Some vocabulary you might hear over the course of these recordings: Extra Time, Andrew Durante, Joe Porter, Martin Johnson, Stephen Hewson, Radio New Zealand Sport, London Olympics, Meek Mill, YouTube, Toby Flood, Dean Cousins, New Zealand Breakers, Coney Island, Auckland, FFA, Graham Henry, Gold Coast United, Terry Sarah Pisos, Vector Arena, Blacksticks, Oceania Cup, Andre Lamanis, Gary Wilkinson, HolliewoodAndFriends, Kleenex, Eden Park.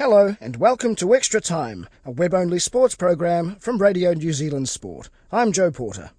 Hello and welcome to Extra Time, a web-only sports program from Radio New Zealand Sport. I'm Joe Porter.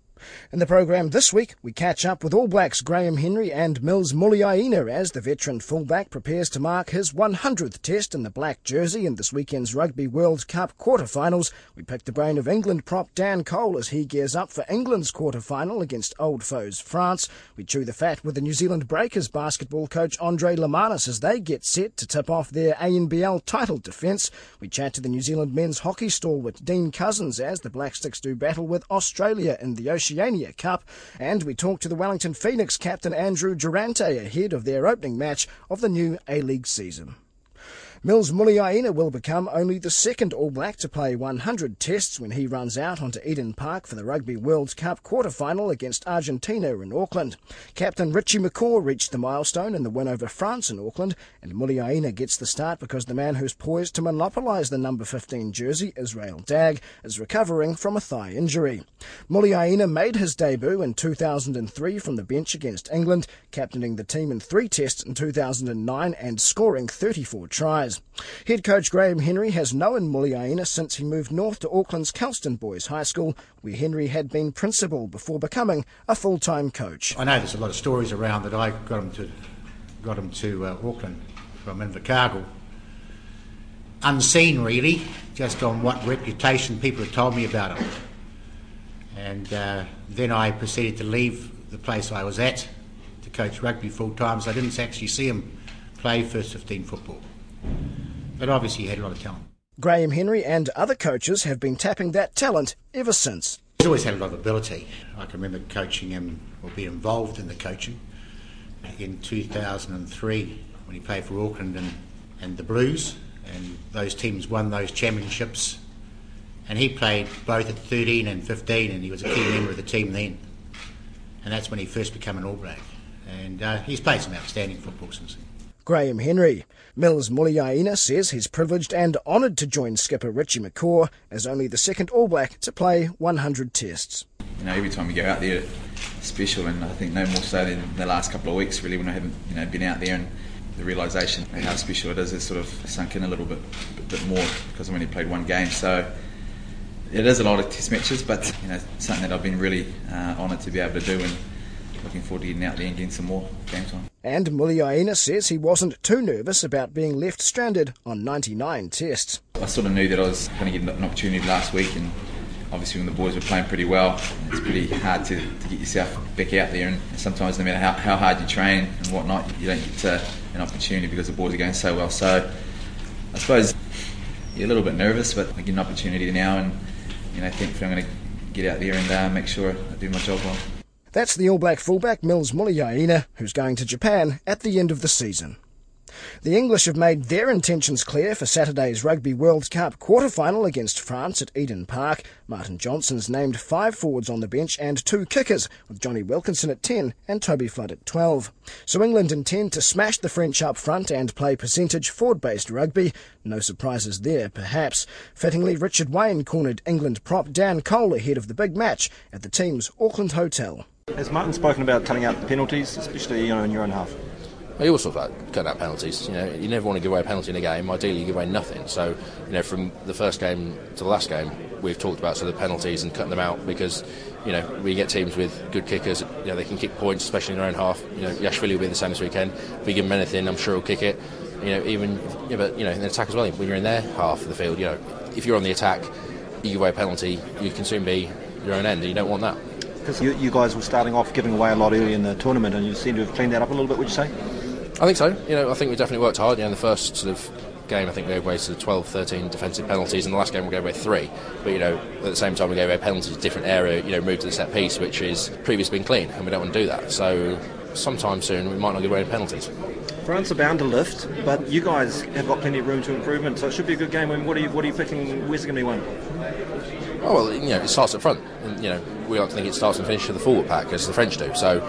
In the programme this week, we catch up with All Blacks Graham Henry and Mills Muliaina as the veteran fullback prepares to mark his 100th test in the black jersey in this weekend's Rugby World Cup quarterfinals. We pick the brain of England prop Dan Cole as he gears up for England's quarterfinal against old foes France. We chew the fat with the New Zealand Breakers basketball coach Andre Lamanis as they get set to tip off their ANBL title defence. We chat to the New Zealand men's hockey stalwart Dean Cousins as the Blacksticks do battle with Australia in the Oceania Cup, and we talk to the Wellington Phoenix captain Andrew Durante ahead of their opening match of the new A-League season. Mills Muliaina will become only the second All Black to play 100 tests when he runs out onto Eden Park for the Rugby World Cup quarterfinal against Argentina in Auckland. Captain Richie McCaw reached the milestone in the win over France in Auckland, and Muliaina gets the start because the man who's poised to monopolise the number 15 jersey, Israel Dagg, is recovering from a thigh injury. Muliaina made his debut in 2003 from the bench against England, captaining the team in 3 tests in 2009 and scoring 34 tries. Head coach Graham Henry has known Muliaina since he moved north to Auckland's Kelston Boys High School, where Henry had been principal before becoming a full-time coach. I know there's a lot of stories around that I got him to Auckland from Invercargill. Unseen, really, just on what reputation people had told me about him. And then I proceeded to leave the place I was at to coach rugby full-time, so I didn't actually see him play first 15 football. But obviously he had a lot of talent. Graham Henry and other coaches have been tapping that talent ever since. He's always had a lot of ability. I can remember coaching him, or be involved in the coaching, in 2003 when he played for Auckland and the Blues, and those teams won those championships, and he played both at 13 and 15, and he was a key member of the team then, and that's when he first became an All Black, and he's played some outstanding football since then. Graham Henry. Mills Muliaina says he's privileged and honoured to join skipper Richie McCaw as only the second All Black to play 100 tests. You know, every time we go out there, it's special, and I think no more so than the last couple of weeks, really, when I haven't been out there, and the realisation of how special it is sort of sunk in a little bit more because I've only played one game. So it is a lot of test matches, but something that I've been really honoured to be able to do, and looking forward to getting out there and getting some more game time. And Muliaina says he wasn't too nervous about being left stranded on 99 tests. I sort of knew that I was going to get an opportunity last week, and obviously when the boys were playing pretty well, it's pretty hard to get yourself back out there, and sometimes no matter how hard you train and whatnot, you don't get an opportunity because the boys are going so well. So I suppose you're a little bit nervous, but I get an opportunity now, and thankfully I'm going to get out there and make sure I do my job well. That's the All Black fullback Mills Muliaina, who's going to Japan at the end of the season. The English have made their intentions clear for Saturday's Rugby World Cup quarterfinal against France at Eden Park. Martin Johnson's named 5 forwards on the bench and 2 kickers, with Johnny Wilkinson at 10 and Toby Flood at 12. So England intend to smash the French up front and play percentage forward-based rugby. No surprises there, perhaps. Fittingly, Richard Wayne cornered England prop Dan Cole ahead of the big match at the team's Auckland hotel. Has Martin spoken about cutting out the penalties, especially in your own half? He also thought about cutting out penalties. You never want to give away a penalty in a game. Ideally, you give away nothing. So, from the first game to the last game, we've talked about sort of penalties and cutting them out because, we get teams with good kickers. They can kick points, especially in their own half. Yashvili will be the same this weekend. If we give him anything, I'm sure he'll kick it. In the attack as well. When you're in their half of the field, if you're on the attack, you give away a penalty, you can soon be your own end, and you don't want that. Because you guys were starting off giving away a lot early in the tournament, and you seem to have cleaned that up a little bit, would you say? I think so. I think we definitely worked hard. In the first sort of game, I think we gave away sort of 12, 13 defensive penalties, and the last game we gave away 3. But, at the same time we gave away penalties, a different area, moved to the set piece, which is previously been clean, and we don't want to do that. So sometime soon we might not give away any penalties. France are bound to lift, but you guys have got plenty of room to improvement, so it should be a good game. I mean, what are you picking? Where's it going to be won? Oh, well, you know, it starts at front. And, you know, we like to think it starts and finishes of the forward pack, as the French do. So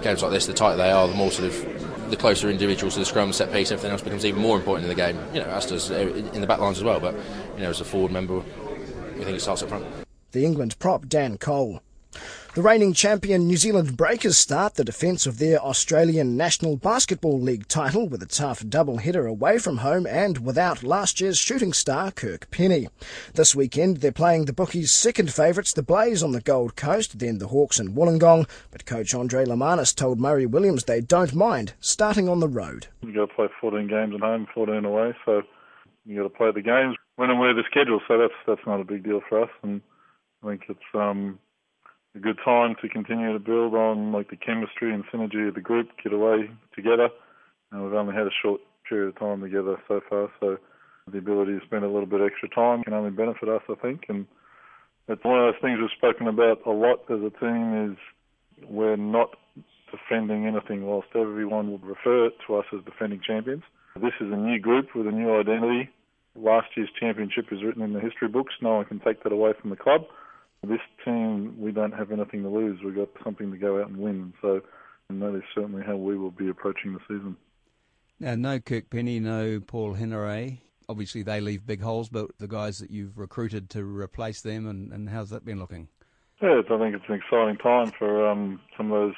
games like this, the tighter they are, the more sort of the closer individuals to the scrum, set piece, everything else becomes even more important in the game. You know, as does in the back lines as well. But you know, as a forward member, we think it starts up front. The England prop Dan Cole. The reigning champion New Zealand Breakers start the defence of their Australian National Basketball League title with a tough double-header away from home and without last year's shooting star Kirk Penny. This weekend they're playing the bookies' second favourites, the Blaze on the Gold Coast, then the Hawks in Wollongong, but coach Andre Lamanis told Murray Williams they don't mind starting on the road. You've got to play 14 games at home, 14 away, so you've got to play the games when and where the schedule, so that's not a big deal for us, and I think it's a good time to continue to build on like the chemistry and synergy of the group, get away together. And we've only had a short period of time together so far, so the ability to spend a little bit extra time can only benefit us, I think. And it's one of those things we've spoken about a lot as a team is we're not defending anything, whilst everyone would refer to us as defending champions. This is a new group with a new identity. Last year's championship is written in the history books. No one can take that away from the club. This team, we don't have anything to lose. We've got something to go out and win. And that is certainly how we will be approaching the season. Now, no Kirk Penny, no Paul Henry. Obviously, they leave big holes, but the guys that you've recruited to replace them, and how's that been looking? Yeah, I think it's an exciting time for some of those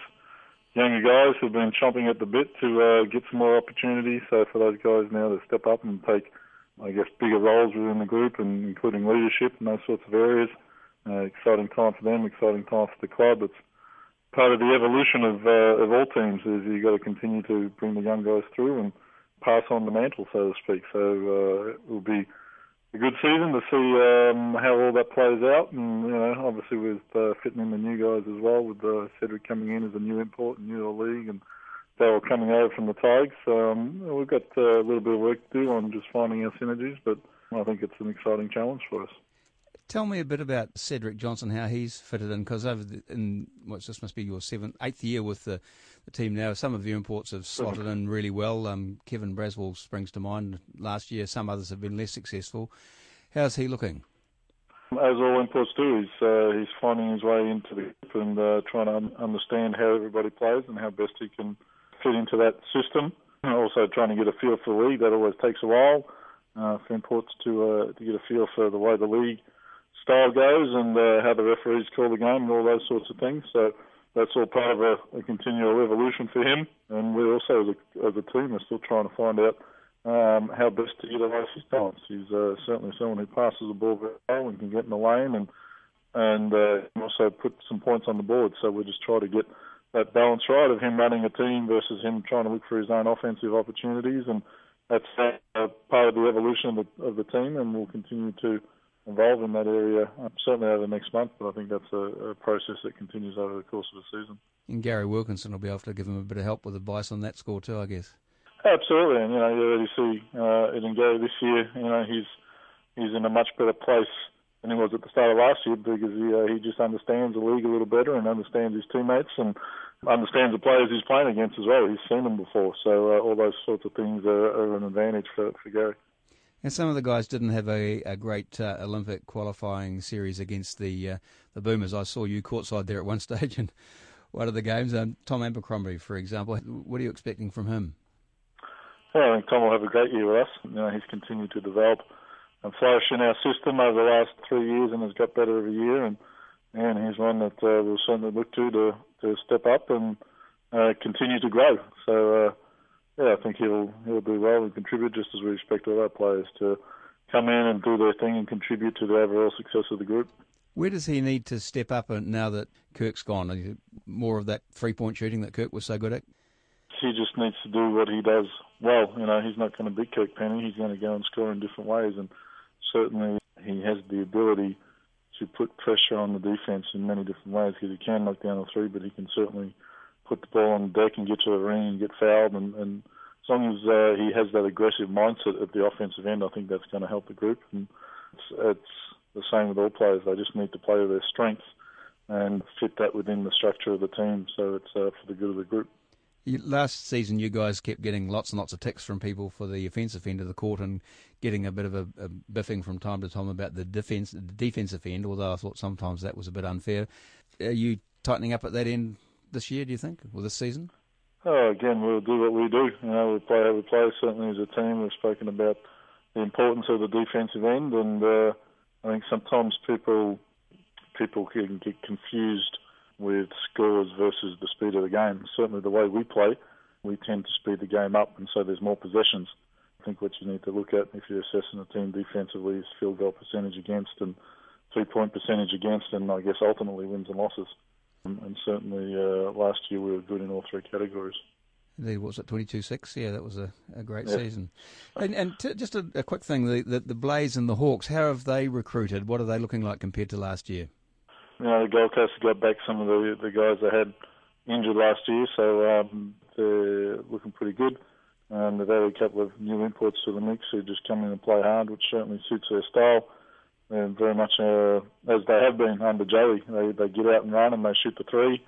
younger guys who've been chomping at the bit to get some more opportunity. So for those guys now to step up and take, I guess, bigger roles within the group, and including leadership and those sorts of areas. Exciting time for them, exciting time for the club. It's part of the evolution of all teams is you've got to continue to bring the young guys through and pass on the mantle, so to speak. So it will be a good season to see how all that plays out. And, you know, obviously with fitting in the new guys as well, with Cedric coming in as a new import, new to the league, and Daryl coming over from the Tigers. We've got a little bit of work to do on just finding our synergies, but I think it's an exciting challenge for us. Tell me a bit about Cedric Johnson, how he's fitted in, because in this must be your eighth year with the team now. Some of the imports have slotted in really well. Kevin Braswell springs to mind last year. Some others have been less successful. How's he looking? As all imports do, he's finding his way into the group and trying to understand how everybody plays and how best he can fit into that system. And also trying to get a feel for the league. That always takes a while for imports to get a feel for the way the league style goes and how the referees call the game and all those sorts of things. So that's all part of a continual evolution for him. And we also, as a team, are still trying to find out how best to utilise his talents. He's certainly someone who passes the ball very well and can get in the lane and also put some points on the board. So we'll just try to get that balance right of him running a team versus him trying to look for his own offensive opportunities. And that's part of the evolution of the team, and we'll continue to involved in that area, certainly over the next month, but I think that's a process that continues over the course of the season. And Gary Wilkinson will be able to give him a bit of help with advice on that score too, I guess. Absolutely, and you know, you already see it in Gary this year. You know, he's in a much better place than he was at the start of last year because he just understands the league a little better and understands his teammates and understands the players he's playing against as well. He's seen them before, so all those sorts of things are an advantage for Gary. And some of the guys didn't have a great Olympic qualifying series against the Boomers. I saw you courtside there at one stage in one of the games. Tom Abercrombie, for example, what are you expecting from him? Well, I think Tom will have a great year with us. You know, he's continued to develop and flourish in our system over the last 3 years and has got better every year. And he's one that we'll certainly look to step up and continue to grow. So yeah, I think he'll do well and contribute just as we expect all our players to come in and do their thing and contribute to the overall success of the group. Where does he need to step up now that Kirk's gone? More of that three-point shooting that Kirk was so good at? He just needs to do what he does well. You know, he's not going to be Kirk Penny. He's going to go and score in different ways, and certainly he has the ability to put pressure on the defence in many different ways because he can knock down a three, but he can certainly put the ball on the deck and get to the ring and get fouled. And as long as he has that aggressive mindset at the offensive end, I think that's going to help the group. And it's the same with all players. They just need to play to their strengths and fit that within the structure of the team so it's for the good of the group. Last season, you guys kept getting lots and lots of ticks from people for the offensive end of the court and getting a bit of a biffing from time to time about the defensive end, although I thought sometimes that was a bit unfair. Are you tightening up at that end this year, do you think, or this season? Oh, again, we'll do what we do. You know, we play how we play. Certainly as a team, we've spoken about the importance of the defensive end, and I think sometimes people can get confused with scores versus the speed of the game. Certainly the way we play, we tend to speed the game up, and so there's more possessions. I think what you need to look at if you're assessing a team defensively is field goal percentage against and three-point percentage against, and I guess ultimately wins and losses. And certainly last year we were good in all three categories. Indeed, what was it, 22-6? Yeah, that was a great season. And just a quick thing, the Blaze and the Hawks, how have they recruited? What are they looking like compared to last year? You know, the Gold Coast have got back some of the guys they had injured last year, so they're looking pretty good. They've had a couple of new imports to the mix who just come in and play hard, which certainly suits their style. And very much as they have been under Joey, they get out and run and they shoot the three,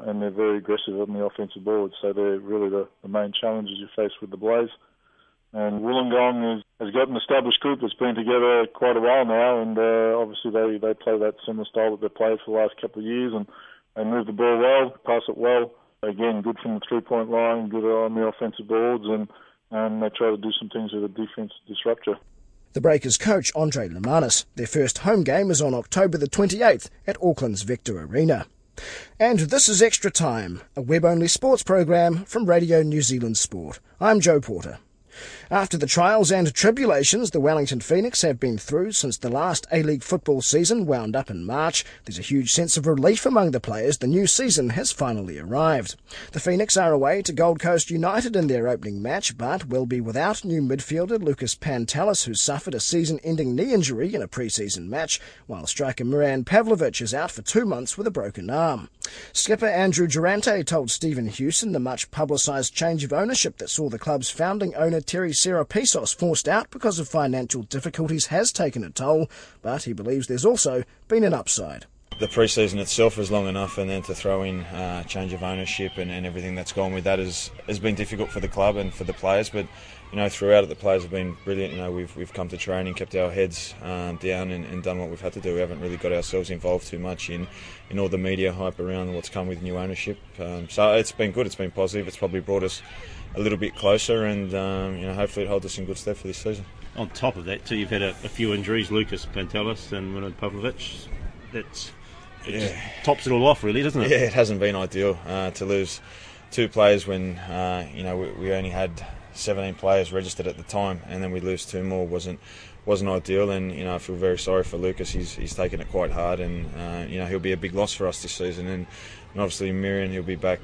and they're very aggressive on the offensive board. So they're really the main challenges you face with the Blaze. And Wollongong has got an established group that's been together quite a while now, and obviously they play that similar style that they've played for the last couple of years, and they move the ball well, pass it well. Again, good from the three-point line, good on the offensive boards, and they try to do some things with a defensive disruptor. The Breakers coach, Andre Lamanis. Their first home game is on October the 28th at Auckland's Vector Arena. And this is Extra Time, a web-only sports program from Radio New Zealand Sport. I'm Joe Porter. After the trials and tribulations the Wellington Phoenix have been through since the last A-League football season wound up in March, there's a huge sense of relief among the players the new season has finally arrived. The Phoenix are away to Gold Coast United in their opening match, but will be without new midfielder Lucas Pantelis, who suffered a season-ending knee injury in a pre-season match, while striker Miran Pavlovic is out for 2 months with a broken arm. Skipper Andrew Durante told Stephen Hewson the much-publicised change of ownership that saw the club's founding owner Terry Sarah Pisos forced out because of financial difficulties has taken a toll, but he believes there's also been an upside. The pre-season itself is long enough, and then to throw in change of ownership and everything that's gone with that has been difficult for the club and for the players. But you know, throughout it, the players have been brilliant. You know, we've come to training, kept our heads down, and done what we've had to do. We haven't really got ourselves involved too much in all the media hype around what's come with new ownership. So it's been good. It's been positive. It's probably brought us a little bit closer, and you know, hopefully it holds us in good stead for this season. On top of that, too, you've had a few injuries: Lucas Pantelis and Milan Pavlovic. It tops it all off, really, doesn't it? Yeah, it hasn't been ideal to lose two players when you know we only had 17 players registered at the time, and then we lose two more. Wasn't ideal, and you know, I feel very sorry for Lucas. He's taken it quite hard, and you know, he'll be a big loss for us this season. And obviously Miriam, he'll be back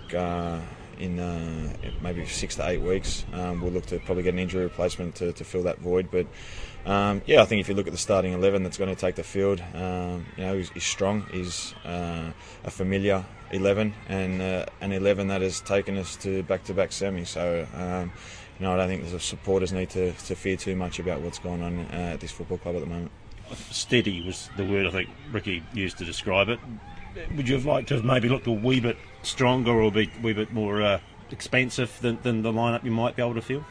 in maybe 6 to 8 weeks. We'll look to probably get an injury replacement to fill that void, but. Yeah, I think if you look at the starting 11 that's going to take the field, you know, he's strong, he's a familiar 11, and an 11 that has taken us to back-to-back semi. So, you know, I don't think the supporters need to fear too much about what's going on at this football club at the moment. Steady was the word I think Ricky used to describe it. Would you have liked to have maybe looked a wee bit stronger or a wee bit more expansive than the lineup you might be able to field?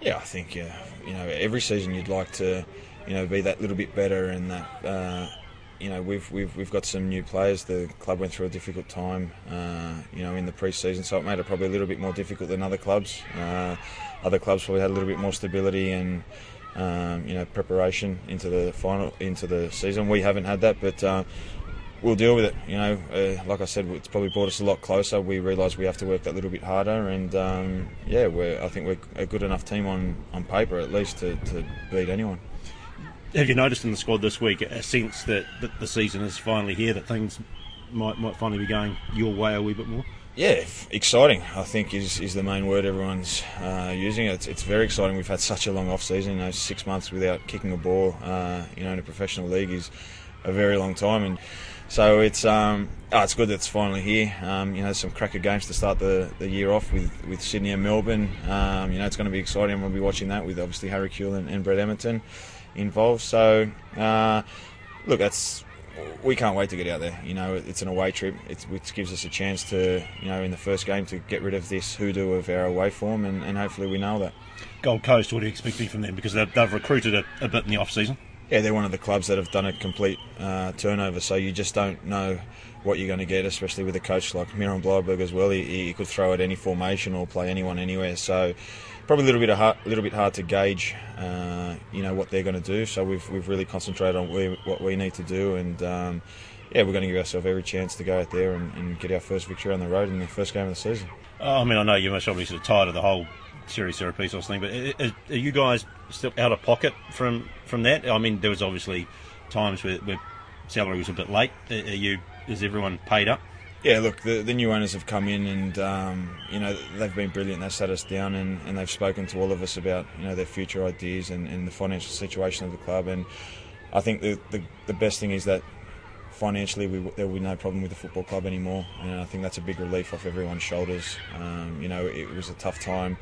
Yeah, I think you know, every season you'd like to, you know, be that little bit better, and that you know, we've got some new players. The club went through a difficult time, you know, in the pre-season, so it made it probably a little bit more difficult than other clubs. Other clubs probably had a little bit more stability and you know, preparation into the season. We haven't had that, but. We'll deal with it, you know. Like I said, it's probably brought us a lot closer. We realise we have to work that little bit harder, and yeah, I think we're a good enough team on paper at least to beat anyone. Have you noticed in the squad this week a sense that the season is finally here, that things might finally be going your way a wee bit more? Yeah, exciting, I think, is the main word everyone's using. It's very exciting. We've had such a long off season. You know, 6 months without kicking a ball, you know, in a professional league is a very long time, and. So it's good that it's finally here. You know, some cracker games to start the year off with Sydney and Melbourne. You know, it's going to be exciting. We'll be watching that with obviously Harry Kuehl and Brett Emerton involved. So look, that's we can't wait to get out there. You know, it's an away trip, which gives us a chance to, you know, in the first game to get rid of this hoodoo of our away form, and hopefully we nail that. Gold Coast, what are you expecting from them? Because they've recruited a bit in the off-season. Yeah, they're one of the clubs that have done a complete turnover, so you just don't know what you're going to get, especially with a coach like Miron Blyberg as well. He could throw at any formation or play anyone anywhere, so probably a little bit hard to gauge, you know, what they're going to do. So we've really concentrated on what we need to do, and we're going to give ourselves every chance to go out there and get our first victory on the road in the first game of the season. I mean, I know you're most probably sort of tired of the whole Terry Sarah Pisos thing, but are you guys still out of pocket from that? I mean, there was obviously times where salary was a bit late. Is everyone paid up? Yeah, look, the new owners have come in, and you know, they've been brilliant. They've sat us down and they've spoken to all of us about, you know, their future ideas and the financial situation of the club. And I think the best thing is that financially, there will be no problem with the football club anymore, and I think that's a big relief off everyone's shoulders. You know, it was a tough time.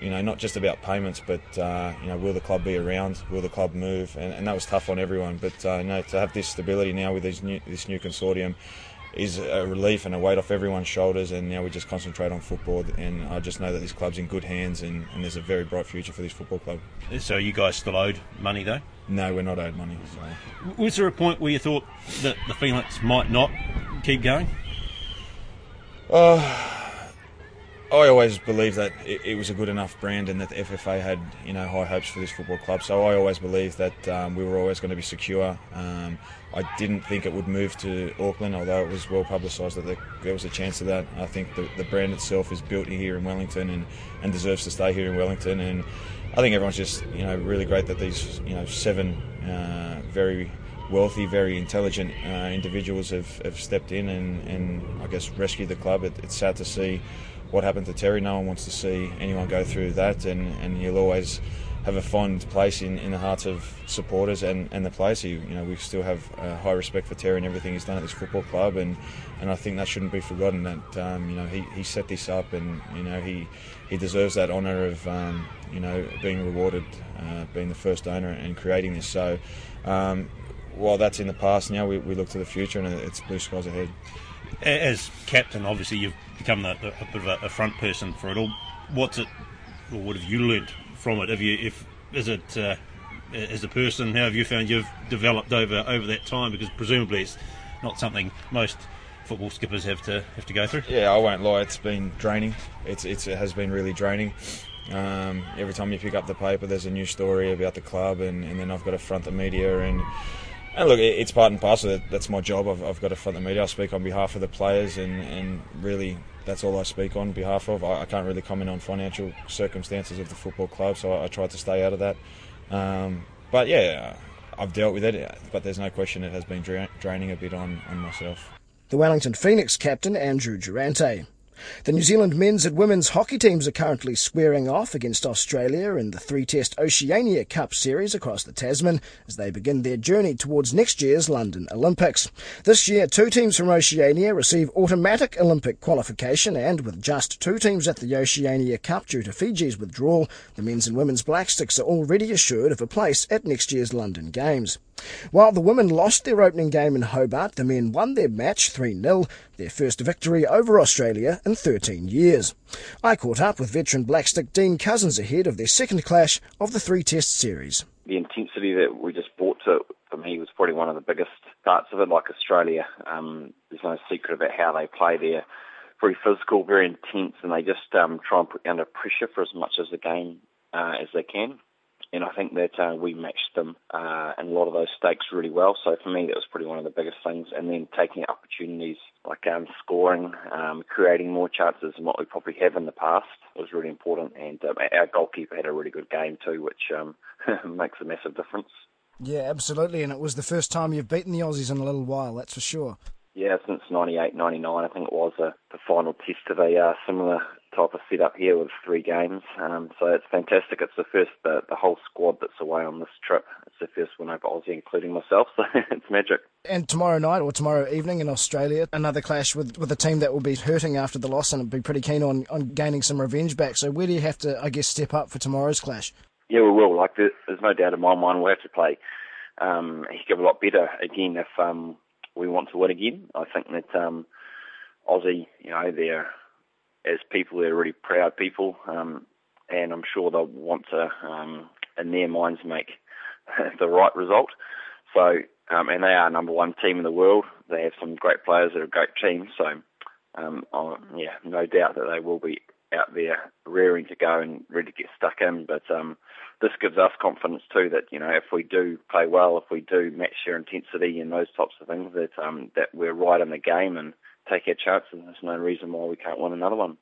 You know, not just about payments, but you know, will the club be around? Will the club move? And that was tough on everyone. But no, to have this stability now with this new consortium is a relief and a weight off everyone's shoulders. And now we just concentrate on football. And I just know that this club's in good hands, and there's a very bright future for this football club. So, are you guys still owed money though? No, we're not owed money. So. Was there a point where you thought that the Phoenix might not keep going? I always believed that it was a good enough brand, and that the FFA had, you know, high hopes for this football club. So I always believed that we were always going to be secure. I didn't think it would move to Auckland, although it was well publicised that there was a chance of that. I think the brand itself is built here in Wellington and deserves to stay here in Wellington. And I think everyone's just, you know, really great that these, you know, seven very wealthy, very intelligent individuals have stepped in and I guess rescued the club. It's sad to see what happened to Terry. No one wants to see anyone go through that, and he'll always have a fond place in the hearts of supporters and the players. You know, we still have high respect for Terry and everything he's done at this football club, and I think that shouldn't be forgotten, that you know, he set this up, and you know, he deserves that honour of you know, being rewarded, being the first owner and creating this. So while that's in the past, now we look to the future, and it's blue skies ahead. As captain, obviously you've become a bit of a front person for it all. What's it, or what have you learnt from it? As a person, how have you found you've developed over that time? Because presumably it's not something most football skippers have to go through. Yeah, I won't lie, it's been draining. It has been really draining. Every time you pick up the paper, there's a new story about the club, and then I've got to front the media and. And look, it's part and parcel. That's my job. I've got to front the media. I speak on behalf of the players, and really that's all I speak on behalf of. I can't really comment on financial circumstances of the football club, so I try to stay out of that. But yeah, I've dealt with it, but there's no question it has been draining a bit on myself. The Wellington Phoenix captain, Andrew Durante. The New Zealand men's and women's hockey teams are currently squaring off against Australia in the three-test Oceania Cup series across the Tasman as they begin their journey towards next year's London Olympics. This year, two teams from Oceania receive automatic Olympic qualification, and with just two teams at the Oceania Cup due to Fiji's withdrawal, the men's and women's Blacksticks are already assured of a place at next year's London Games. While the women lost their opening game in Hobart, the men won their match 3-0, their first victory over Australia in 13 years. I caught up with veteran Blackstick Dean Cousins ahead of their second clash of the three-test series. The intensity that we just brought to it, for me, was probably one of the biggest parts of it. Like Australia, there's no secret about how they play there. Very physical, very intense, and they just try and put under pressure for as much of the game as they can. And I think that we matched them in a lot of those stakes really well. So for me, that was probably one of the biggest things. And then taking opportunities like scoring, creating more chances than what we probably have in the past was really important. And our goalkeeper had a really good game too, which makes a massive difference. Yeah, absolutely. And it was the first time you've beaten the Aussies in a little while, that's for sure. Yeah, since 98, 99, I think it was the final test of a similar type of setup here with three games. So it's fantastic. It's the first, the whole squad that's away on this trip. It's the first win over Aussie, including myself, so it's magic. And tomorrow night, or tomorrow evening in Australia, another clash with a team that will be hurting after the loss and be pretty keen on gaining some revenge back. So where do you have to, I guess, step up for tomorrow's clash? Yeah, we will. Like, there's no doubt in my mind we'll have to play a heck of a lot better again if we want to win again. I think that Aussie, you know, they're, as people, they're really proud people, and I'm sure they'll want to, in their minds, make the right result. So, and they are number one team in the world. They have some great players. They're a great team. So, yeah, no doubt that they will be out there rearing to go and ready to get stuck in. But this gives us confidence too that, you know, if we do play well, if we do match their intensity and those types of things, that that we're right in the game and take our chances. And there's no reason why we can't win another one.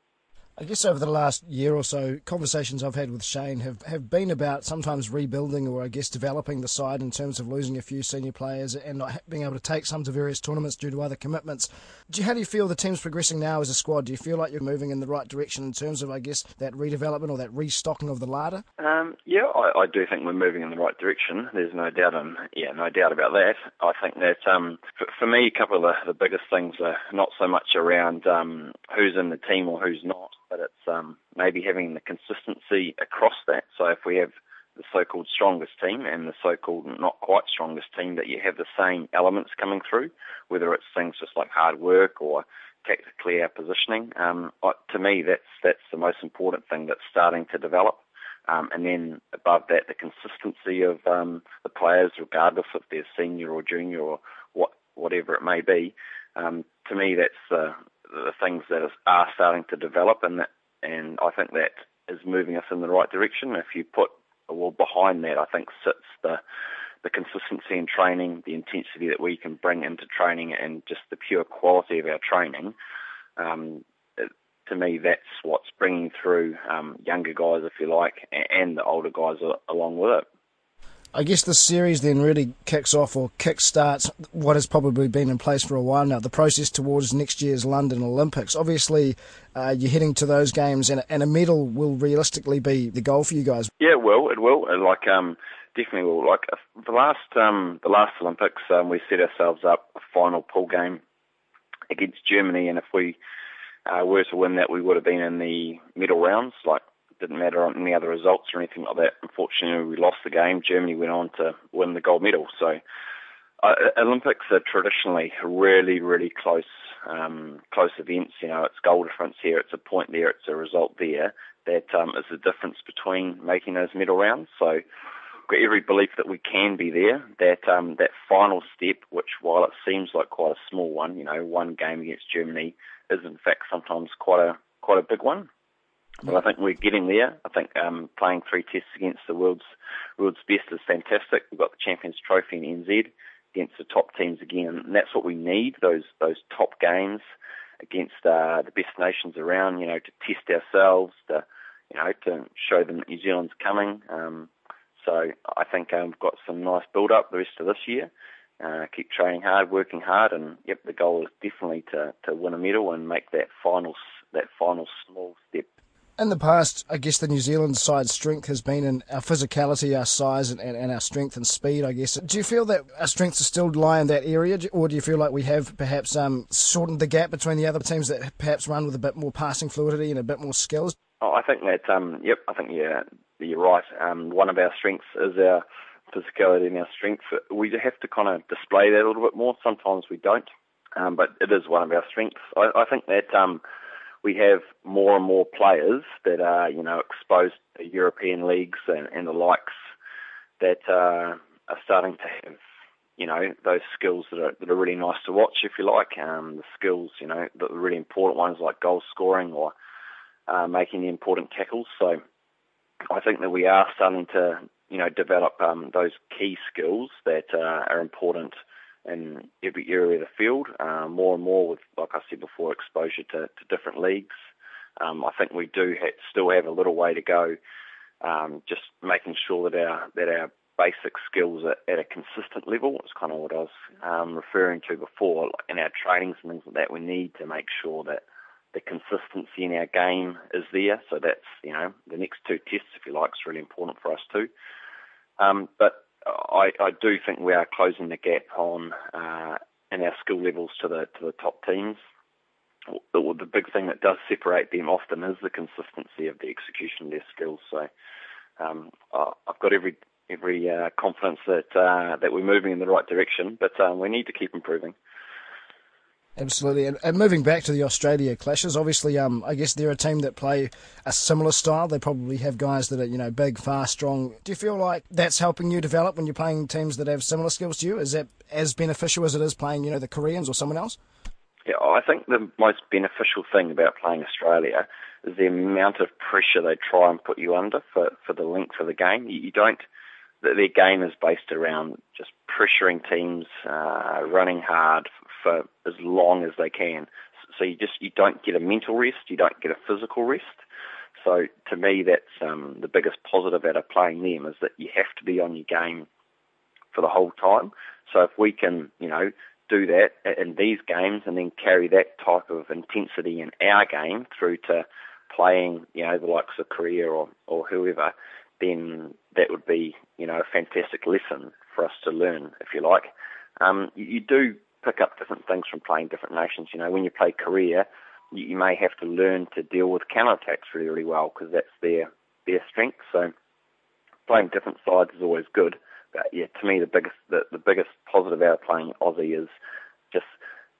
I guess over the last year or so, conversations I've had with Shane have been about sometimes rebuilding or, I guess, developing the side in terms of losing a few senior players and not being able to take some to various tournaments due to other commitments. How do you feel the team's progressing now as a squad? Do you feel like you're moving in the right direction in terms of, I guess, that redevelopment or that restocking of the larder? Yeah, I do think we're moving in the right direction. There's no doubt, no doubt about that. I think that for me, a couple of the biggest things are not so much around who's in the team or who's not, but it's maybe having the consistency across that. So if we have the so-called strongest team and the so-called not quite strongest team, that you have the same elements coming through, whether it's things just like hard work or tactically our positioning. To me, that's the most important thing that's starting to develop. And then above that, the consistency of the players, regardless if they're senior or junior or whatever it may be. To me, that's the things that are starting to develop, and I think that is moving us in the right direction. If you put, well, behind that, I think sits the consistency in training, the intensity that we can bring into training, and just the pure quality of our training. To me, that's what's bringing through younger guys, if you like, and the older guys along with it. I guess this series then really kicks off or kick-starts what has probably been in place for a while now, the process towards next year's London Olympics. Obviously, you're heading to those games, and a medal will realistically be the goal for you guys. Yeah, it will. It will. Like, definitely will. Like the last Olympics, we set ourselves up a final pool game against Germany, and if we were to win that, we would have been in the medal rounds, like. Didn't matter on any other results or anything like that. Unfortunately, we lost the game. Germany went on to win the gold medal. So Olympics are traditionally really, really close events. You know, it's goal difference here, it's a point there, it's a result there. That is the difference between making those medal rounds. So we've got every belief that we can be there. That that final step, which while it seems like quite a small one, you know, one game against Germany, is in fact sometimes quite a big one. But I think we're getting there. I think playing three tests against the world's best is fantastic. We've got the Champions Trophy in NZ against the top teams again. And that's what we need, those top games against the best nations around, you know, to test ourselves, to, you know, to show them that New Zealand's coming. So I think we've got some nice build-up the rest of this year. Keep training hard, working hard, and, yep, the goal is definitely to win a medal and make that final small step. In the past, I guess the New Zealand side's strength has been in our physicality, our size, and our strength and speed, I guess. Do you feel that our strengths are still lie in that area, or do you feel like we have perhaps shortened the gap between the other teams that perhaps run with a bit more passing fluidity and a bit more skills? Oh, I think that, you're right. One of our strengths is our physicality and our strength. We have to kind of display that a little bit more. Sometimes we don't, but it is one of our strengths. I think that... we have more and more players that are, you know, exposed to European leagues and the likes that are starting to have, you know, those skills that are really nice to watch, if you like. The skills, you know, the really important ones like goal scoring or making the important tackles. So I think that we are starting to, you know, develop those key skills that are important in every area of the field, more and more with, like I said before, exposure to different leagues. I think we do still have a little way to go, just making sure that our basic skills are at a consistent level. It's kind of what I was referring to before. Like in our trainings and things like that, we need to make sure that the consistency in our game is there. So that's, you know, the next two tests, if you like, is really important for us too. But I do think we are closing the gap on in our skill levels to the top teams. The big thing that does separate them often is the consistency of the execution of their skills. So I've got every confidence that we're moving in the right direction, but we need to keep improving. Absolutely. And moving back to the Australia clashes, obviously, I guess they're a team that play a similar style. They probably have guys that are, you know, big, fast, strong. Do you feel like that's helping you develop when you're playing teams that have similar skills to you? Is that as beneficial as it is playing, you know, the Koreans or someone else? Yeah, I think the most beneficial thing about playing Australia is the amount of pressure they try and put you under for the length of the game. You don't... Their game is based around just pressuring teams, running hard for as long as they can. So you don't get a mental rest, you don't get a physical rest. So to me, that's the biggest positive out of playing them is that you have to be on your game for the whole time. So if we can, you know, do that in these games and then carry that type of intensity in our game through to playing, you know, the likes of Korea or whoever, then that would be, you know, a fantastic lesson for us to learn, if you like. You do pick up different things from playing different nations. You know, when you play Korea, you may have to learn to deal with counterattacks really, really well because that's their strength. So playing different sides is always good. But yeah, to me, the biggest positive out of playing Aussie is just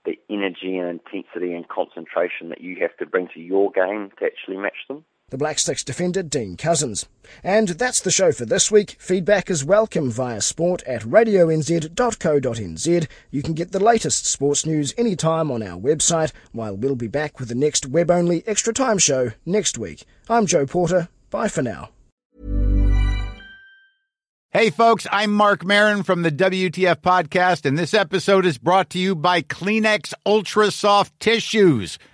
the energy and intensity and concentration that you have to bring to your game to actually match them. The Blacksticks defender, Dean Cousins. And that's the show for this week. Feedback is welcome via sport@radionz.co.nz. You can get the latest sports news anytime on our website, while we'll be back with the next web-only Extra Time show next week. I'm Joe Porter. Bye for now. Hey, folks, I'm Mark Maron from the WTF Podcast, and this episode is brought to you by Kleenex Ultra Soft Tissues,